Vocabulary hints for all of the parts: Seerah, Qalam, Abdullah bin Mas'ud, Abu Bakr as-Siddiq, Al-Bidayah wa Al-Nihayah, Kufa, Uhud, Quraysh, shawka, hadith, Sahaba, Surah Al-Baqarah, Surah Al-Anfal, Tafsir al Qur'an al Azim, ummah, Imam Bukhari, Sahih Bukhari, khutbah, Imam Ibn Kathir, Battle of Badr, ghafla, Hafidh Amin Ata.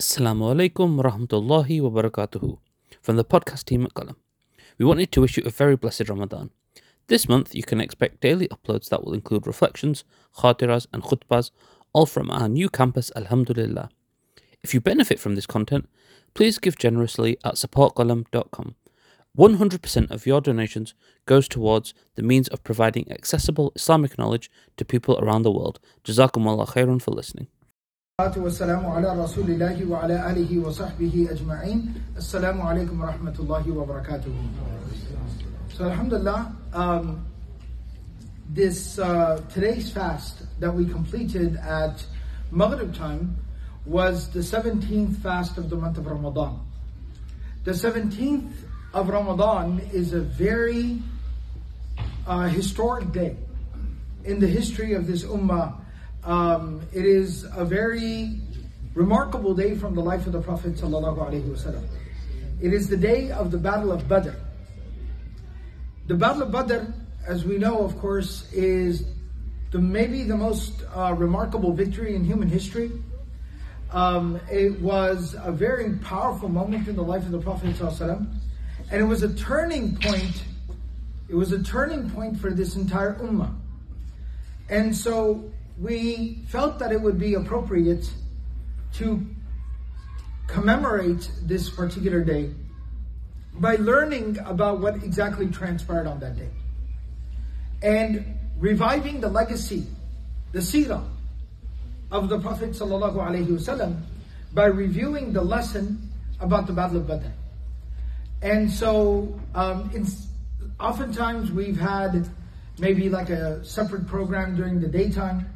Assalamu alaikum wa rahmatullahi wa barakatuhu. From the podcast team at Qalam, we wanted to wish you a very blessed Ramadan. This month you can expect daily uploads that will include reflections, khatiras and khutbahs, all from our new campus, alhamdulillah. If you benefit from this content, please give generously at supportqalam.com. 100% of your donations goes towards the means of providing accessible Islamic knowledge to people around the world. Jazakumullah khairan for listening. Wassalamu ala rasulillahi wa ala alihi wa sahbihi ajma'in. Assalamu alaikum wa rahmatullahi wa barakatuh. So alhamdulillah, today's fast that we completed at Maghrib time was the 17th fast of the month of Ramadan. The 17th of Ramadan is a very historic day in the history of this ummah. It is a very remarkable day from the life of the Prophet ﷺ. It is the day of the Battle of Badr. The Battle of Badr, as we know, of course, is maybe the most remarkable victory in human history. It was a very powerful moment in the life of the Prophet ﷺ, and it was a turning point. It was a turning point for this entire ummah, and so we felt that it would be appropriate to commemorate this particular day by learning about what exactly transpired on that day and reviving the legacy, the seerah of the Prophet ﷺ by reviewing the lesson about the Battle of Badr. And so oftentimes we've had maybe like a separate program during the daytime,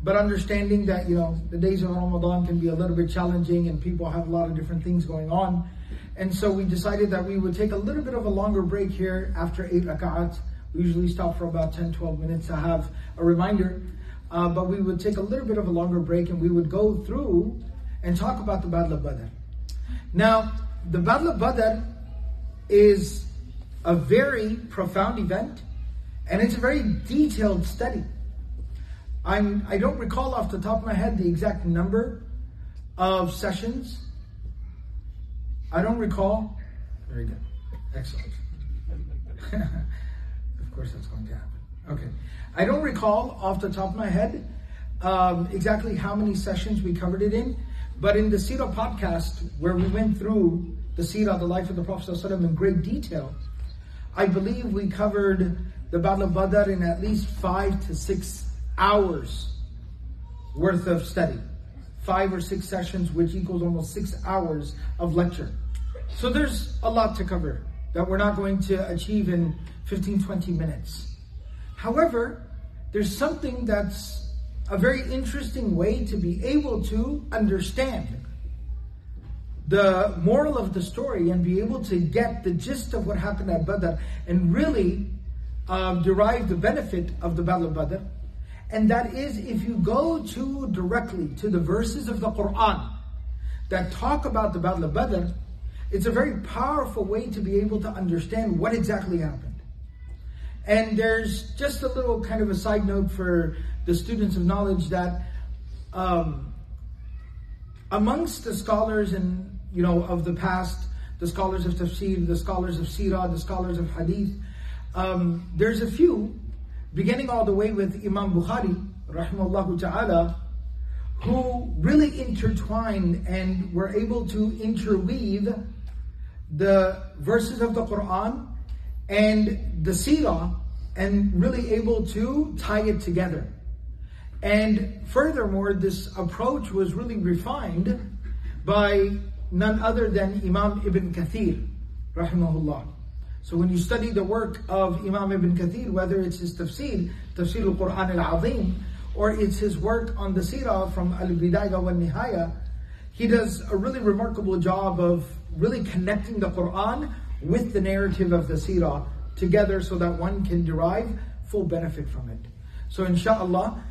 but understanding that, you know, the days of Ramadan can be a little bit challenging and people have a lot of different things going on. And so we decided that we would take a little bit of a longer break here after 8 raka'at. We usually stop for about 10-12 minutes to have a reminder. But we would take a little bit of a longer break and we would go through and talk about the Battle of Badr. Now, the Battle of Badr is a very profound event and it's a very detailed study. I don't recall off the top of my head the exact number of sessions. I don't recall. Very good. Excellent. Of course that's going to happen. Okay. I don't recall off the top of my head exactly how many sessions we covered it in, but in the Seerah podcast where we went through the Seerah, the life of the Prophet ﷺ in great detail, I believe we covered the Battle of Badr in at least 5 to 6 hours worth of study, 5 or 6 sessions, which equals almost 6 hours of lecture. So there's a lot to cover that we're not going to achieve in 15-20 minutes. However, there's something that's a very interesting way to be able to understand the moral of the story and be able to get the gist of what happened at Badr and really derive the benefit of the Battle of Badr. And that is, if you go to directly to the verses of the Qur'an that talk about the Battle of Badr, it's a very powerful way to be able to understand what exactly happened. And there's just a little kind of a side note for the students of knowledge that amongst the scholars and, you know, of the past, the scholars of tafsir, the scholars of seerah, the scholars of hadith, there's a few, beginning all the way with Imam Bukhari, rahimahullah ta'ala, who really intertwined and were able to interweave the verses of the Qur'an and the seerah and really able to tie it together. And furthermore, this approach was really refined by none other than Imam Ibn Kathir, rahimahullah. So when you study the work of Imam Ibn Kathir, whether it's his tafsir, Tafsir al Qur'an al Azim, or it's his work on the seerah from Al-Bidayah wa Al-Nihayah, he does a really remarkable job of really connecting the Qur'an with the narrative of the seerah together so that one can derive full benefit from it. So inshallah,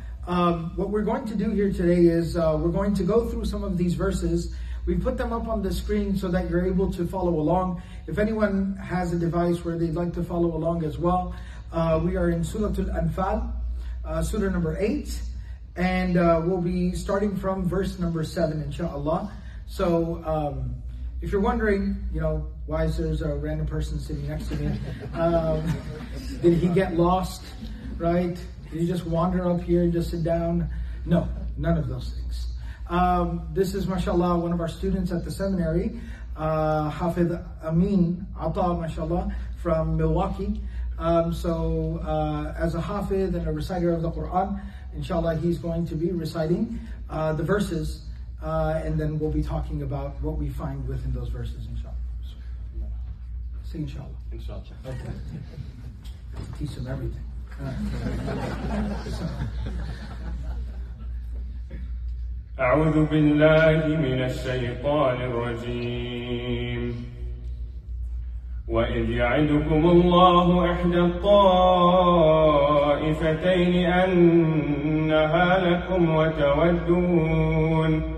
what we're going to do here today is we're going to go through some of these verses. We put them up on the screen so that you're able to follow along. If anyone has a device where they'd like to follow along as well, we are in Surah Al-Anfal, Surah number 8, and we'll be starting from verse number 7, inshallah. So if you're wondering, you know, why is there a random person sitting next to me? Did he get lost, right? Did he just wander up here and just sit down? No, none of those things. This is, mashallah, one of our students at the seminary, Hafidh Amin Ata, mashallah, from Milwaukee. As a Hafidh and a reciter of the Quran, inshallah, he's going to be reciting the verses, and then we'll be talking about what we find within those verses, inshallah. Say inshallah. Inshallah. Okay. Teach him everything. أعوذ بالله من الشيطان الرجيم وإذ يعدكم الله إحدى الطائفتين أنها لكم وتودون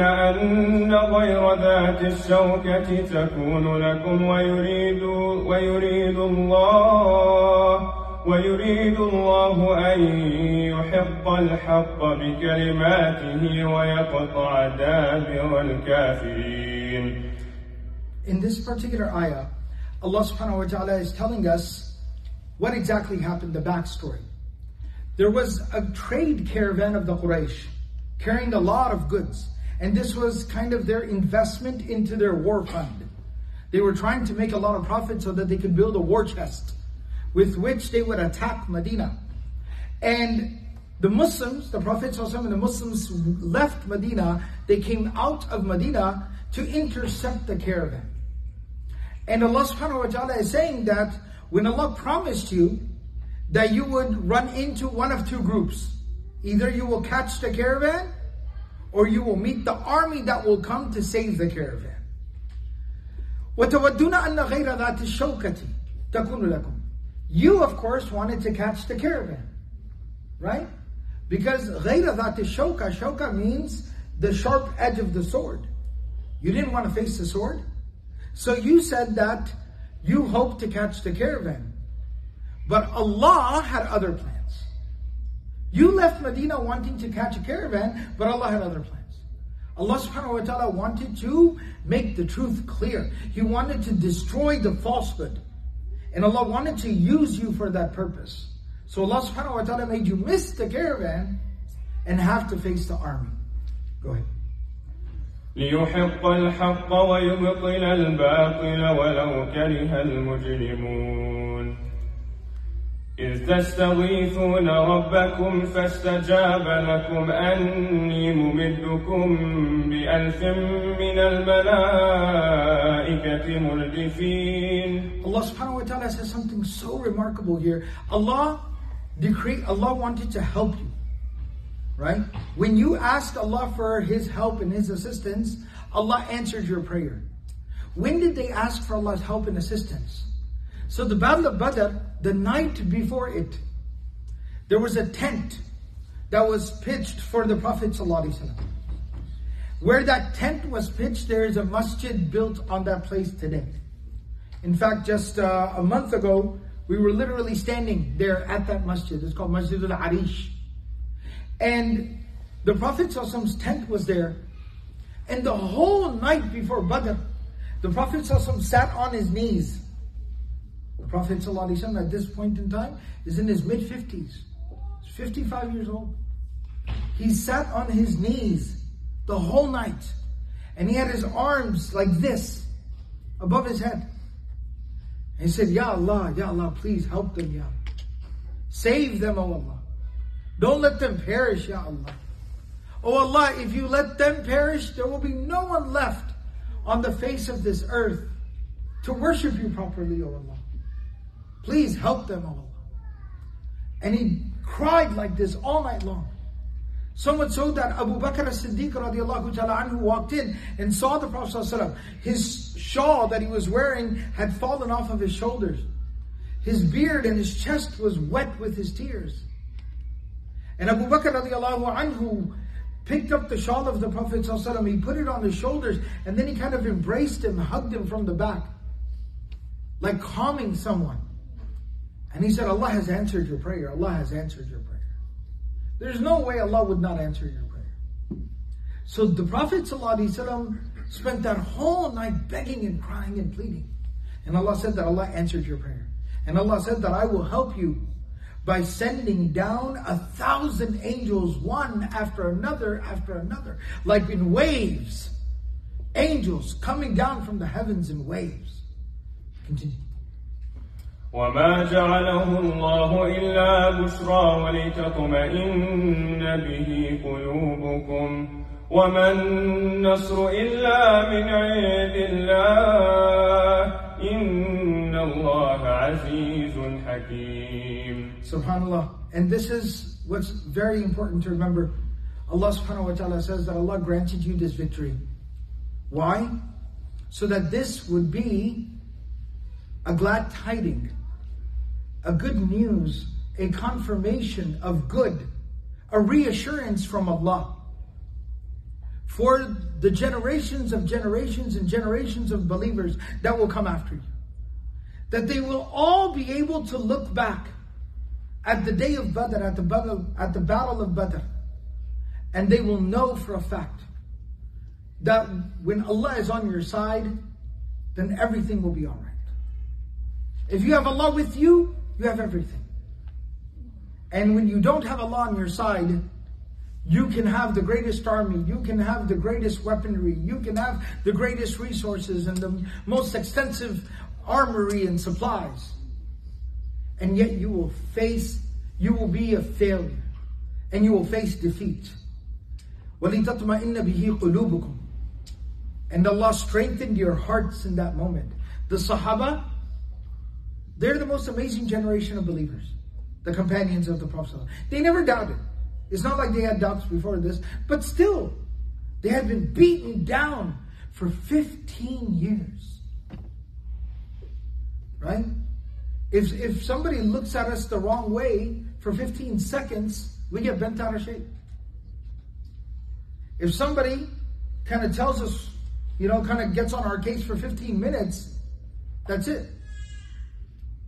أن غير ذات الشوكة تكون لكم ويريد الله أن يحق الحق بكلماته ويقطع دابر الكافرين. In this particular ayah, Allah subhanahu wa ta'ala is telling us what exactly happened, the backstory. There was a trade caravan of the Quraysh carrying a lot of goods, and this was kind of their investment into their war fund. They were trying to make a lot of profit so that they could build a war chest with which they would attack Medina. And the Muslims, the Prophet ﷺ and the Muslims left Medina. They came out of Medina to intercept the caravan. And Allah subhanahu wa ta'ala is saying that when Allah promised you that you would run into one of two groups, either you will catch the caravan or you will meet the army that will come to save the caravan. وَتَوَدُّونَ أَنَّ غَيْرَ ذَاتِ الشَّوْكَةِ تَكُونُ لَكُمْ. You, of course, wanted to catch the caravan, right? Because غَيْرَ ذَاتِ الشَّوْكَةِ, shawka means the sharp edge of the sword. You didn't want to face the sword. So you said that you hoped to catch the caravan. But Allah had other plans. You left Medina wanting to catch a caravan, but Allah had other plans. Allah subhanahu wa ta'ala wanted to make the truth clear. He wanted to destroy the falsehood. And Allah wanted to use you for that purpose. So Allah subhanahu wa ta'ala made you miss the caravan and have to face the army. Go ahead. ليحق الحق ويبطل الباطل ولو كره المجرمون إذ تستغيثون ربكم فاستجاب لكم أني ممدكم بألف من الملائكة مردفين. Allah subhanahu wa ta'ala says something so remarkable here. Allah wanted to help you. Right? When you asked Allah for His help and His assistance, Allah answered your prayer. When did they ask for Allah's help and assistance? So the Battle of Badr, the night before it, there was a tent that was pitched for the Prophet ﷺ. Where that tent was pitched, there is a masjid built on that place today. In fact, just a month ago, we were literally standing there at that masjid. It's called Masjid Al-Arish. And the Prophet ﷺ's tent was there. And the whole night before Badr, the Prophet ﷺ sat on his knees. The Prophet ﷺ at this point in time is in his mid-50s. He's 55 years old. He sat on his knees the whole night. And he had his arms like this, above his head. And he said, Ya Allah, please help them, Ya. Save them, O Allah. Don't let them perish, Ya Allah. Oh Allah, if you let them perish, there will be no one left on the face of this earth to worship you properly, O Allah. Please help them, O Allah. And he cried like this all night long. So much so that Abu Bakr as-Siddiq radiallahu ta'ala anhu walked in and saw the Prophet ﷺ. His shawl that he was wearing had fallen off of his shoulders. His beard and his chest was wet with his tears. And Abu Bakr radiallahu anhu picked up the shawl of the Prophet ﷺ. He put it on his shoulders and then he kind of embraced him, hugged him from the back. Like calming someone. And he said, Allah has answered your prayer. Allah has answered your prayer. There's no way Allah would not answer your prayer. So the Prophet ﷺ spent that whole night begging and crying and pleading. And Allah said that Allah answered your prayer. And Allah said that I will help you by sending down 1,000 angels, one after another after another. Like in waves. Angels coming down from the heavens in waves. Continue. وَمَا جَعَلَهُ اللَّهُ إِلَّا بُشْرَى وَلِتَطْمَئِنَّ بِهِ قُلُوبُكُمْ وَمَا النَّصْرُ إِلَّا مِنْ عِنْدِ اللَّهِ إِنَّ اللَّهَ عَزِيزٌ حَكِيمٌ. SubhanAllah. And this is what's very important to remember. Allah subhanahu wa ta'ala says that Allah granted you this victory. Why? So that this would be a glad tiding, a good news, a confirmation of good, a reassurance from Allah for the generations of generations and generations of believers that will come after you. That they will all be able to look back at the day of Badr, at the Battle of Badr, and they will know for a fact that when Allah is on your side, then everything will be alright. If you have Allah with you, you have everything. And when you don't have Allah on your side, you can have the greatest army, you can have the greatest weaponry, you can have the greatest resources and the most extensive armory and supplies. And yet you will be a failure. And you will face defeat. وَلِتَطْمَئِنَّ بِهِ قُلُوبُكُمْ. And Allah strengthened your hearts in that moment. The Sahaba, they're the most amazing generation of believers. The companions of the Prophet. They never doubted. It's not like they had doubts before this. But still, they had been beaten down for 15 years. Right? If somebody looks at us the wrong way for 15 seconds, we get bent out of shape. If somebody kind of tells us, kind of gets on our case for 15 minutes, that's it.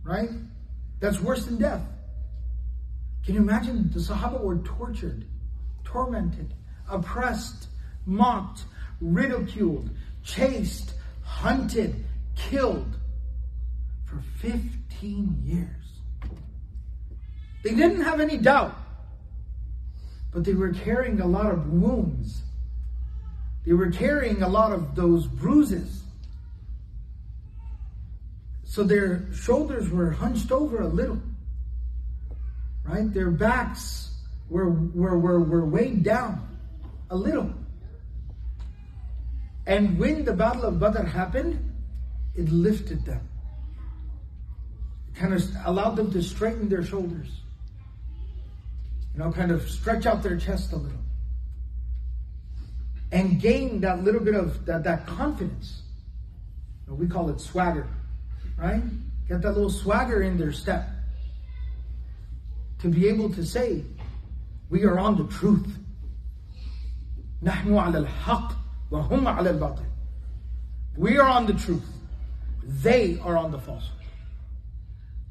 Right? That's worse than death. Can you imagine? The Sahaba were tortured, tormented, oppressed, mocked, ridiculed, chased, hunted, killed for 15 years. They didn't have any doubt, but they were carrying a lot of wounds. They were carrying a lot of those bruises. So their shoulders were hunched over a little, right? Their backs were weighed down a little. And when the Battle of Badr happened, it lifted them. It kind of allowed them to straighten their shoulders. Kind of stretch out their chest a little. And gain that little bit of that confidence. We call it swagger. Right? Get that little swagger in their step to be able to say, we are on the truth. نَحْنُ عَلَى الْحَقِّ وَهُمْ عَلَى الْبَاطِلِ. We are on the truth. They are on the falsehood.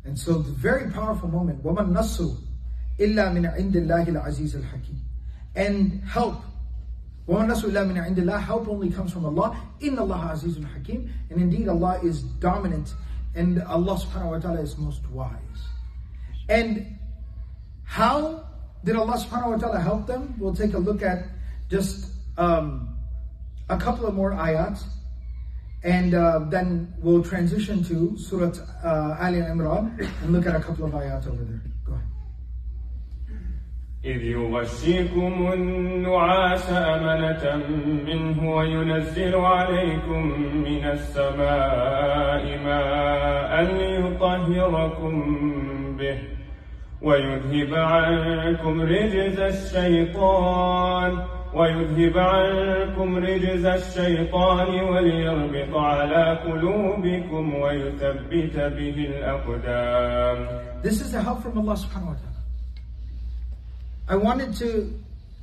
And so the very powerful moment, وَمَا النَّصْرُ إِلَّا مِنْ عِنْدِ اللَّهِ الْعَزِيزِ الْحَكِيمِ. And help. وَمَا نَصْرُ إِلَّا مِنْ عِنْدِ اللَّهِ. Help only comes from Allah. إِنَّ اللَّهَ عَزِيزٌ حَكِيمٌ. And indeed Allah is dominant. And Allah subhanahu wa ta'ala is most wise. And how did Allah subhanahu wa ta'ala help them? We'll take a look at just a couple of more ayats. And then we'll transition to Surah Ali Imran and look at a couple of ayats over there. Go ahead. إذ يغشيكم النعاس أمنة منه وينزل عليكم من السماء ماء ليطهركم به ويذهب عنكم رجز الشيطان وليربط على قلوبكم ويثبت به الأقدام. This is the help from Allah subhanahu wa ta'ala. I wanted to,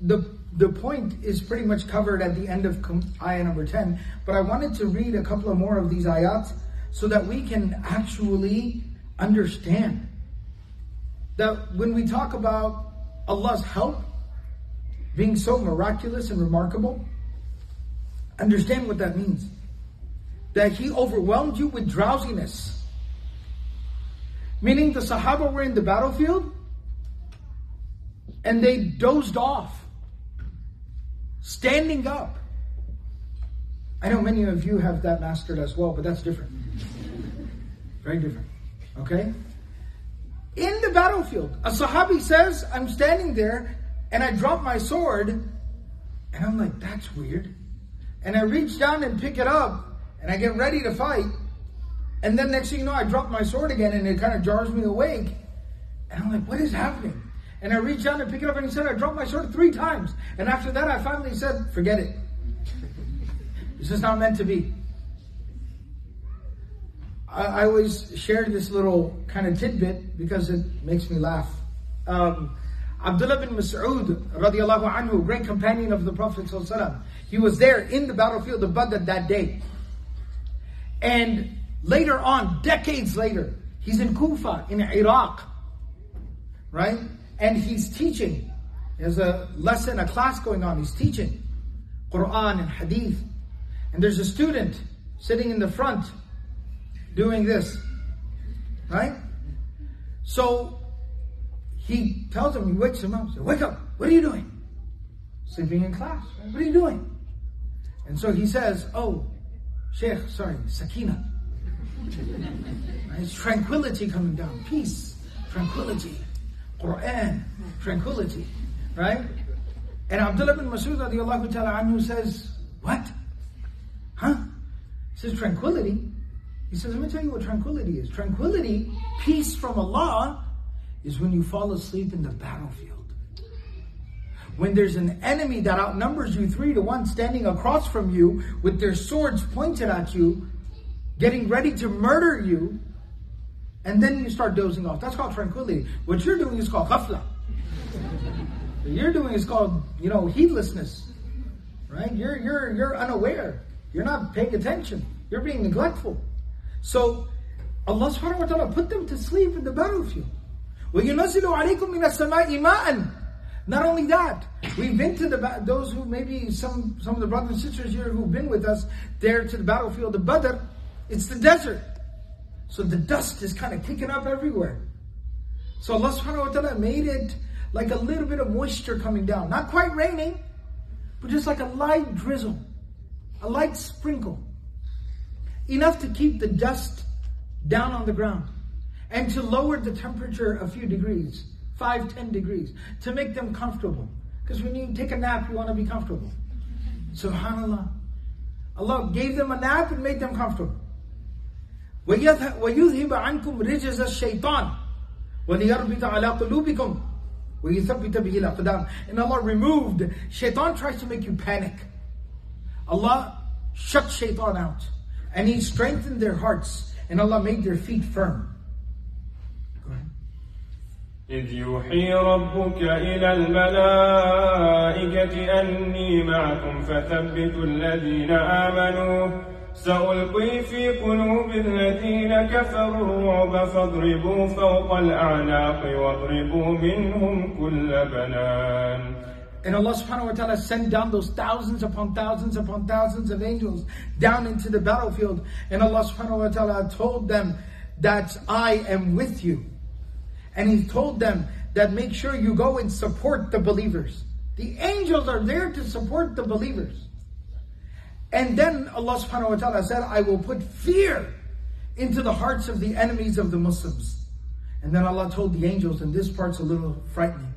the point is pretty much covered at the end of ayah number 10, but I wanted to read a couple of more of these ayats so that we can actually understand that when we talk about Allah's help, being so miraculous and remarkable, understand what that means. That he overwhelmed you with drowsiness. Meaning the Sahaba were in the battlefield and they dozed off, standing up. I know many of you have that mastered as well, but that's different. Very different. Okay? In the battlefield, a Sahabi says, I'm standing there and I drop my sword and I'm like, that's weird. And I reach down and pick it up and I get ready to fight. And then next thing you know, I drop my sword again and it kind of jars me awake. And I'm like, what is happening? And I reach down and pick it up and he said, I dropped my sword 3 times. And after that, I finally said, forget it. This is not meant to be. I always share this little kind of tidbit because it makes me laugh. Abdullah bin Mas'ud, radiallahu anhu, great companion of the Prophet ﷺ, he was there in the battlefield of Badr that day. And later on, decades later, he's in Kufa, in Iraq, right? And he's teaching. There's a lesson, a class going on. He's teaching Quran and Hadith. And there's a student sitting in the front doing this, right? So he tells him, he wakes him up, says, wake up, what are you doing? Sleeping in class, right? What are you doing? And so he says, oh, Shaykh, sorry, Sakina. Right? It's tranquility coming down, peace, tranquility, Quran, tranquility, right? And Abdullah bin Mas'ud radiallahu ta'ala anhu says, what? Huh? He says, tranquility. He says, let me tell you what tranquility is. Tranquility, peace from Allah, is when you fall asleep in the battlefield. When there's an enemy that outnumbers you 3-1 standing across from you with their swords pointed at you, getting ready to murder you, and then you start dozing off. That's called tranquility. What you're doing is called ghafla. What you're doing is called, heedlessness. Right? You're unaware. You're not paying attention. You're being neglectful. So Allah subhanahu wa ta'ala put them to sleep in the battlefield. وَيُنَزِّلُ عَلَيْكُمْ مِنَ السَّمَاءِ مَاءً. Not only that, we've been to the, those who maybe some of the brothers and sisters here who've been with us there to the battlefield of Badr, it's the desert. So the dust is kind of kicking up everywhere. So Allah subhanahu wa ta'ala made it like a little bit of moisture coming down. Not quite raining, but just like a light drizzle. A light sprinkle, enough to keep the dust down on the ground and to lower the temperature a few degrees, 5-10 degrees, to make them comfortable. Because when you take a nap, you want to be comfortable. SubhanAllah. Allah gave them a nap and made them comfortable. وَيُذْهِبَ عَنْكُمْ رِجْزَ الشَّيْطَانِ وَلِيَرْبِطَ عَلَىٰ قُلُوبِكُمْ وَيُثَبِّتَ بِهِ الْأَقْدَامِ. And Allah removed, shaitan tries to make you panic. Allah shut shaitan out and He strengthened their hearts and Allah made their feet firm. Go ahead. إِذْ يُوحِي رَبُّكَ إِلَى الْمَلَائِكَةِ أَنِّي مَعَكُمْ فَثَبِّتُوا الَّذِينَ آمَنُوا سَأُلْقِي فِي قُلُوبِ الَّذِينَ كَفَرُوا الرُّعْبَ فَاضْرِبُوا فَوْقَ الْأَعْنَاقِ وَاضْرِبُوا مِنْهُمْ كُلَّ بَنَانٍ. And Allah subhanahu wa ta'ala sent down those thousands upon thousands upon thousands of angels down into the battlefield. And Allah subhanahu wa ta'ala told them that I am with you. And He told them that make sure you go and support the believers. The angels are there to support the believers. And then Allah subhanahu wa ta'ala said, I will put fear into the hearts of the enemies of the Muslims. And then Allah told the angels, and this part's a little frightening.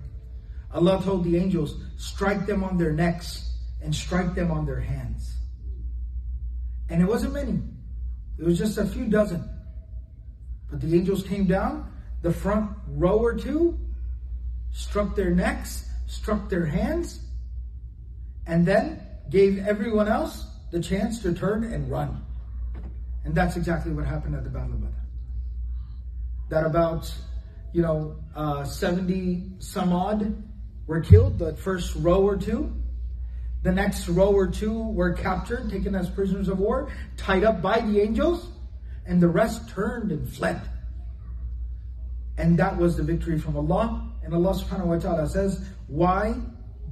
Allah told the angels, strike them on their necks and strike them on their hands. And it wasn't many. It was just a few dozen. But the angels came down, the front row or two, struck their necks, struck their hands, and then gave everyone else the chance to turn and run. And that's exactly what happened at the Battle of Badr. That about 70 some odd were killed, the first row or two. The next row or two were captured, taken as prisoners of war, tied up by the angels, and the rest turned and fled. And that was the victory from Allah. And Allah subhanahu wa ta'ala says, why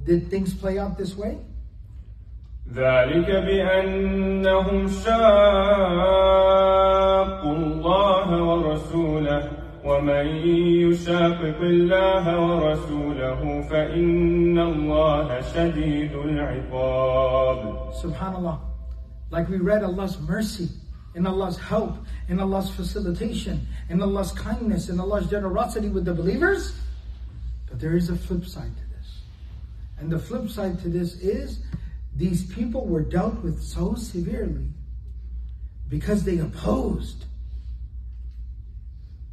Did things play out this way? ذلك بأنهم شاقوا الله ورسوله ومن يشاقق الله ورسوله فإن الله شديد العقاب. Subhanallah. Like we read, Allah's mercy and Allah's help and Allah's facilitation and Allah's kindness and Allah's generosity with the believers. But there is a flip side to this. And the flip side to this is these people were dealt with so severely because they opposed,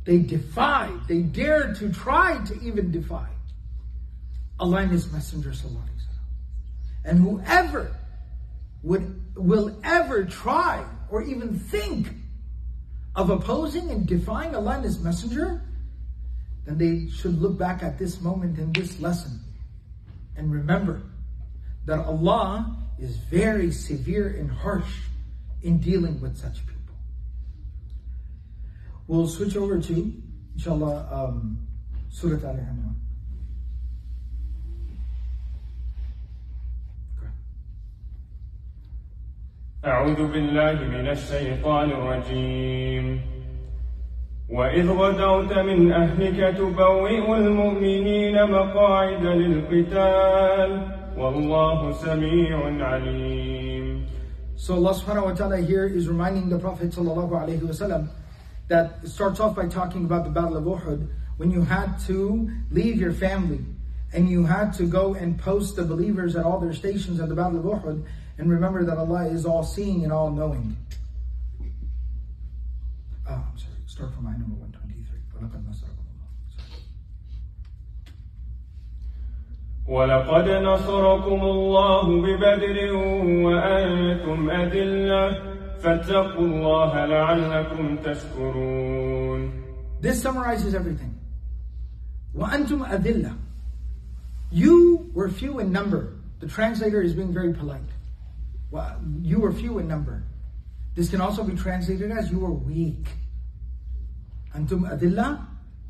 they defied, they dared to try to even defy Allah and His Messenger Sallallahu Alaihi Wasallam. And whoever will ever try or even think of opposing and defying Allah and His Messenger, then they should look back at this moment and this lesson and remember that Allah is very severe and harsh in dealing with such people. We'll switch over to, inshallah, Surah Al-Anfal. أعوذ بالله من الشيطان الرجيم وإذ غدوت من أهلك تبوئ المؤمنين مقاعد للقتال. Wallahu Sami'un Alim. So Allah subhanahu wa ta'ala here is reminding the Prophet sallallahu alayhi wa sallam that it starts off by talking about the Battle of Uhud, when you had to leave your family and you had to go and post the believers at all their stations at the Battle of Uhud, and remember that Allah is all seeing and all knowing. I'm sorry, start from ayah number 123. وَلَقَدْ نَصَرَكُمُ اللَّهُ بِبَدْرٍ وَأَنْتُمْ أَذِلَّةٌ فَاتَّقُوا اللَّهَ لَعَلَّكُمْ تَشْكُرُونَ. This summarizes everything. وَأَنْتُمْ أَذِلَّةٌ. You were few in number. The translator is being very polite. You were few in number. This can also be translated as you were weak. أَنْتُمْ أَذِلَّةٌ.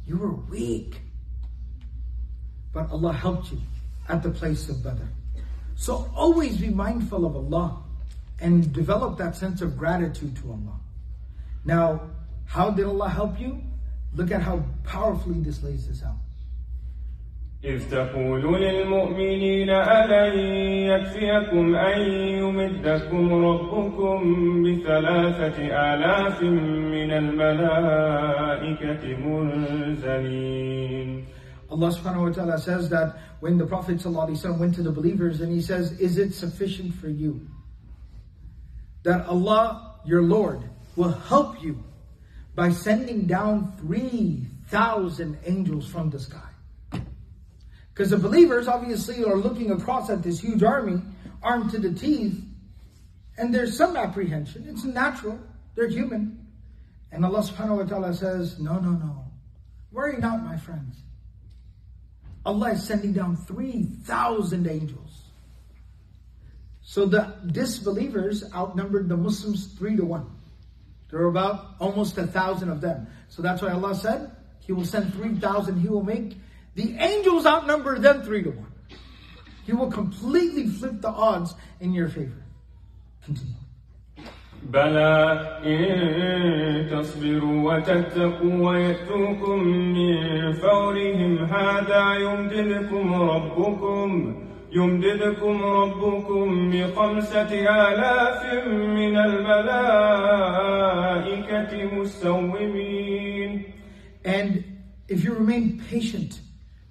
You were weak. But Allah helped you at the place of Badr. So always be mindful of Allah and develop that sense of gratitude to Allah. Now, how did Allah help you? Look at how powerfully this lays this out. إِذْ تَقُولُ لِلْمُؤْمِنِينَ أَلَنْ يَكْفِيَكُمْ أَنْ يُمِدَّكُمْ رَبُّكُمْ بِثَلَاثَةِ آلَافٍ مِّنَ الْمَلَائِكَةِ مُنْزَلِينَ. Allah subhanahu wa ta'ala says that when the Prophet sallallahu alayhi wa sallam went to the believers and he says, is it sufficient for you that Allah, your Lord, will help you by sending down 3,000 angels from the sky? Because the believers obviously are looking across at this huge army, armed to the teeth, and there's some apprehension. It's natural. They're human. And Allah subhanahu wa ta'ala says, no. Worry not, my friends. Allah is sending down 3,000 angels. So the disbelievers outnumbered the Muslims 3 to 1. There were about almost 1,000 of them. So that's why Allah said, He will send 3,000. He will make the angels outnumber them 3 to 1. He will completely flip the odds in your favor. Continue. بَلَىٰ إِن تَصْبِرُوا وَتَتَّقُوا وَيَأْتُوكُم مِّن فَوْرِهِمْ هَٰذَا يُمْدِدْكُمْ رَبُّكُم بِخَمْسَةِ آلَافٍ مِّنَ الْمَلَائِكَةِ مُسَوِّمِينَ. And if you remain patient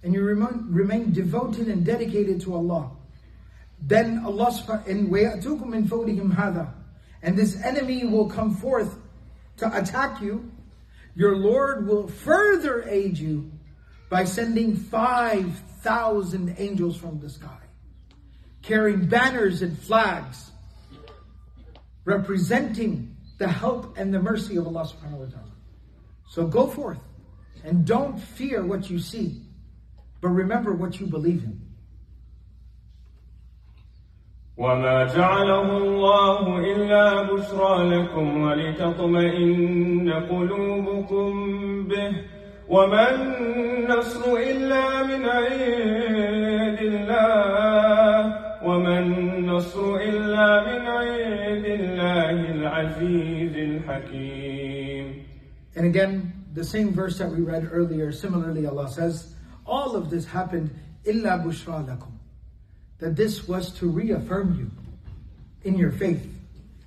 and you remain devoted and dedicated to Allah, then Allah subhanahu wa ta'ala وَيَأْتُوكُم مِّن فَوْرِهِمْ هَٰذَا. And this enemy will come forth to attack you. Your Lord will further aid you by sending 5,000 angels from the sky, carrying banners and flags, representing the help and the mercy of Allah subhanahu wa ta'ala. So go forth and don't fear what you see, but remember what you believe in. وَمَا جَعَلَهُ اللَّهُ إِلَّا بُشْرَى لَكُمْ وَلِتَطْمَئِنَّ قُلُوبُكُمْ بِهِ وَمَا النَّصْرُ إِلَّا مِنْ عِنْدِ اللَّهِ وَمَا النَّصْرُ إِلَّا مِنْ عِنْدِ اللَّهِ الْعَزِيزِ الْحَكِيمِ. And again, the same verse that we read earlier, similarly Allah says, all of this happened, إِلَّا بُشْرَى لَكُمْ, that this was to reaffirm you in your faith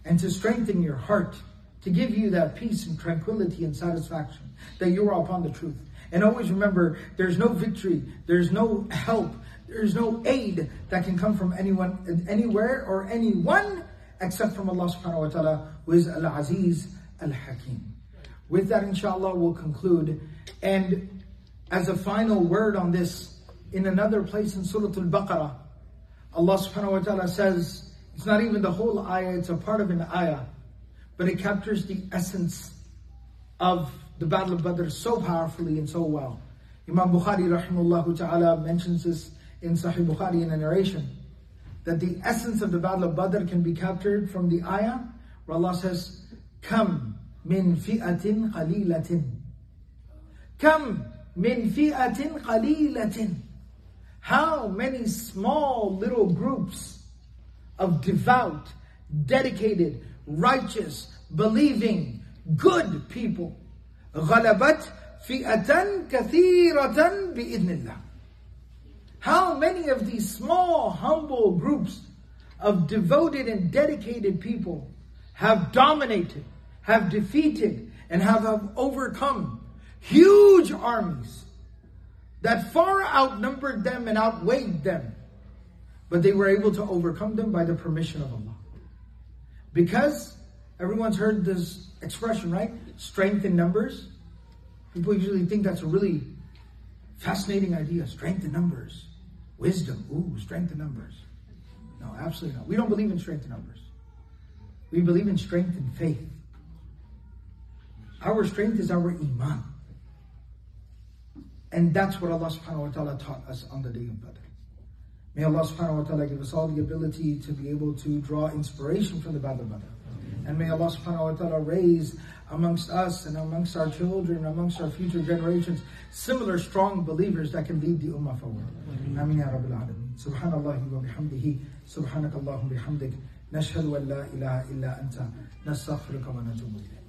and to strengthen your heart, to give you that peace and tranquility and satisfaction that you are upon the truth. And always remember, there's no victory, there's no help, there's no aid that can come from anyone, anywhere or anyone except from Allah subhanahu wa ta'ala, who is Al-Aziz Al-Hakim. With that, inshallah, we'll conclude. And as a final word on this, in another place in Surah Al-Baqarah, Allah subhanahu wa ta'ala says, it's not even the whole ayah, it's a part of an ayah, but it captures the essence of the Battle of Badr so powerfully and so well. Imam Bukhari rahimahullah ta'ala mentions this in Sahih Bukhari in a narration, that the essence of the Battle of Badr can be captured from the ayah where Allah says, Kam min fi'atin qalilatin. Kam min fi'atin qalilatin. How many small little groups of devout, dedicated, righteous, believing, good people. غَلَبَتْ فِئَةً كَثِيرَةً بِإِذْنِ اللَّهِ. How many of these small, humble groups of devoted and dedicated people have dominated, have defeated, and have overcome huge armies that far outnumbered them and outweighed them. But they were able to overcome them by the permission of Allah. Because everyone's heard this expression, right? Strength in numbers. People usually think that's a really fascinating idea. Strength in numbers. Wisdom. Ooh, strength in numbers. No, absolutely not. We don't believe in strength in numbers. We believe in strength in faith. Our strength is our iman. And that's what Allah subhanahu wa ta'ala taught us on the day of Badr. May Allah subhanahu wa ta'ala give us all the ability to be able to draw inspiration from the Battle of Badr. And may Allah subhanahu wa ta'ala raise amongst us and amongst our children and amongst our future generations similar strong believers that can lead the ummah forward. Ameen ya Rabbil Alameen. Subhanallah wa bihamdihi. Subhanakallahum bihamdik. Nashhadu an la ilaha illa anta. Nastaghfiruka wa natubu ilayk.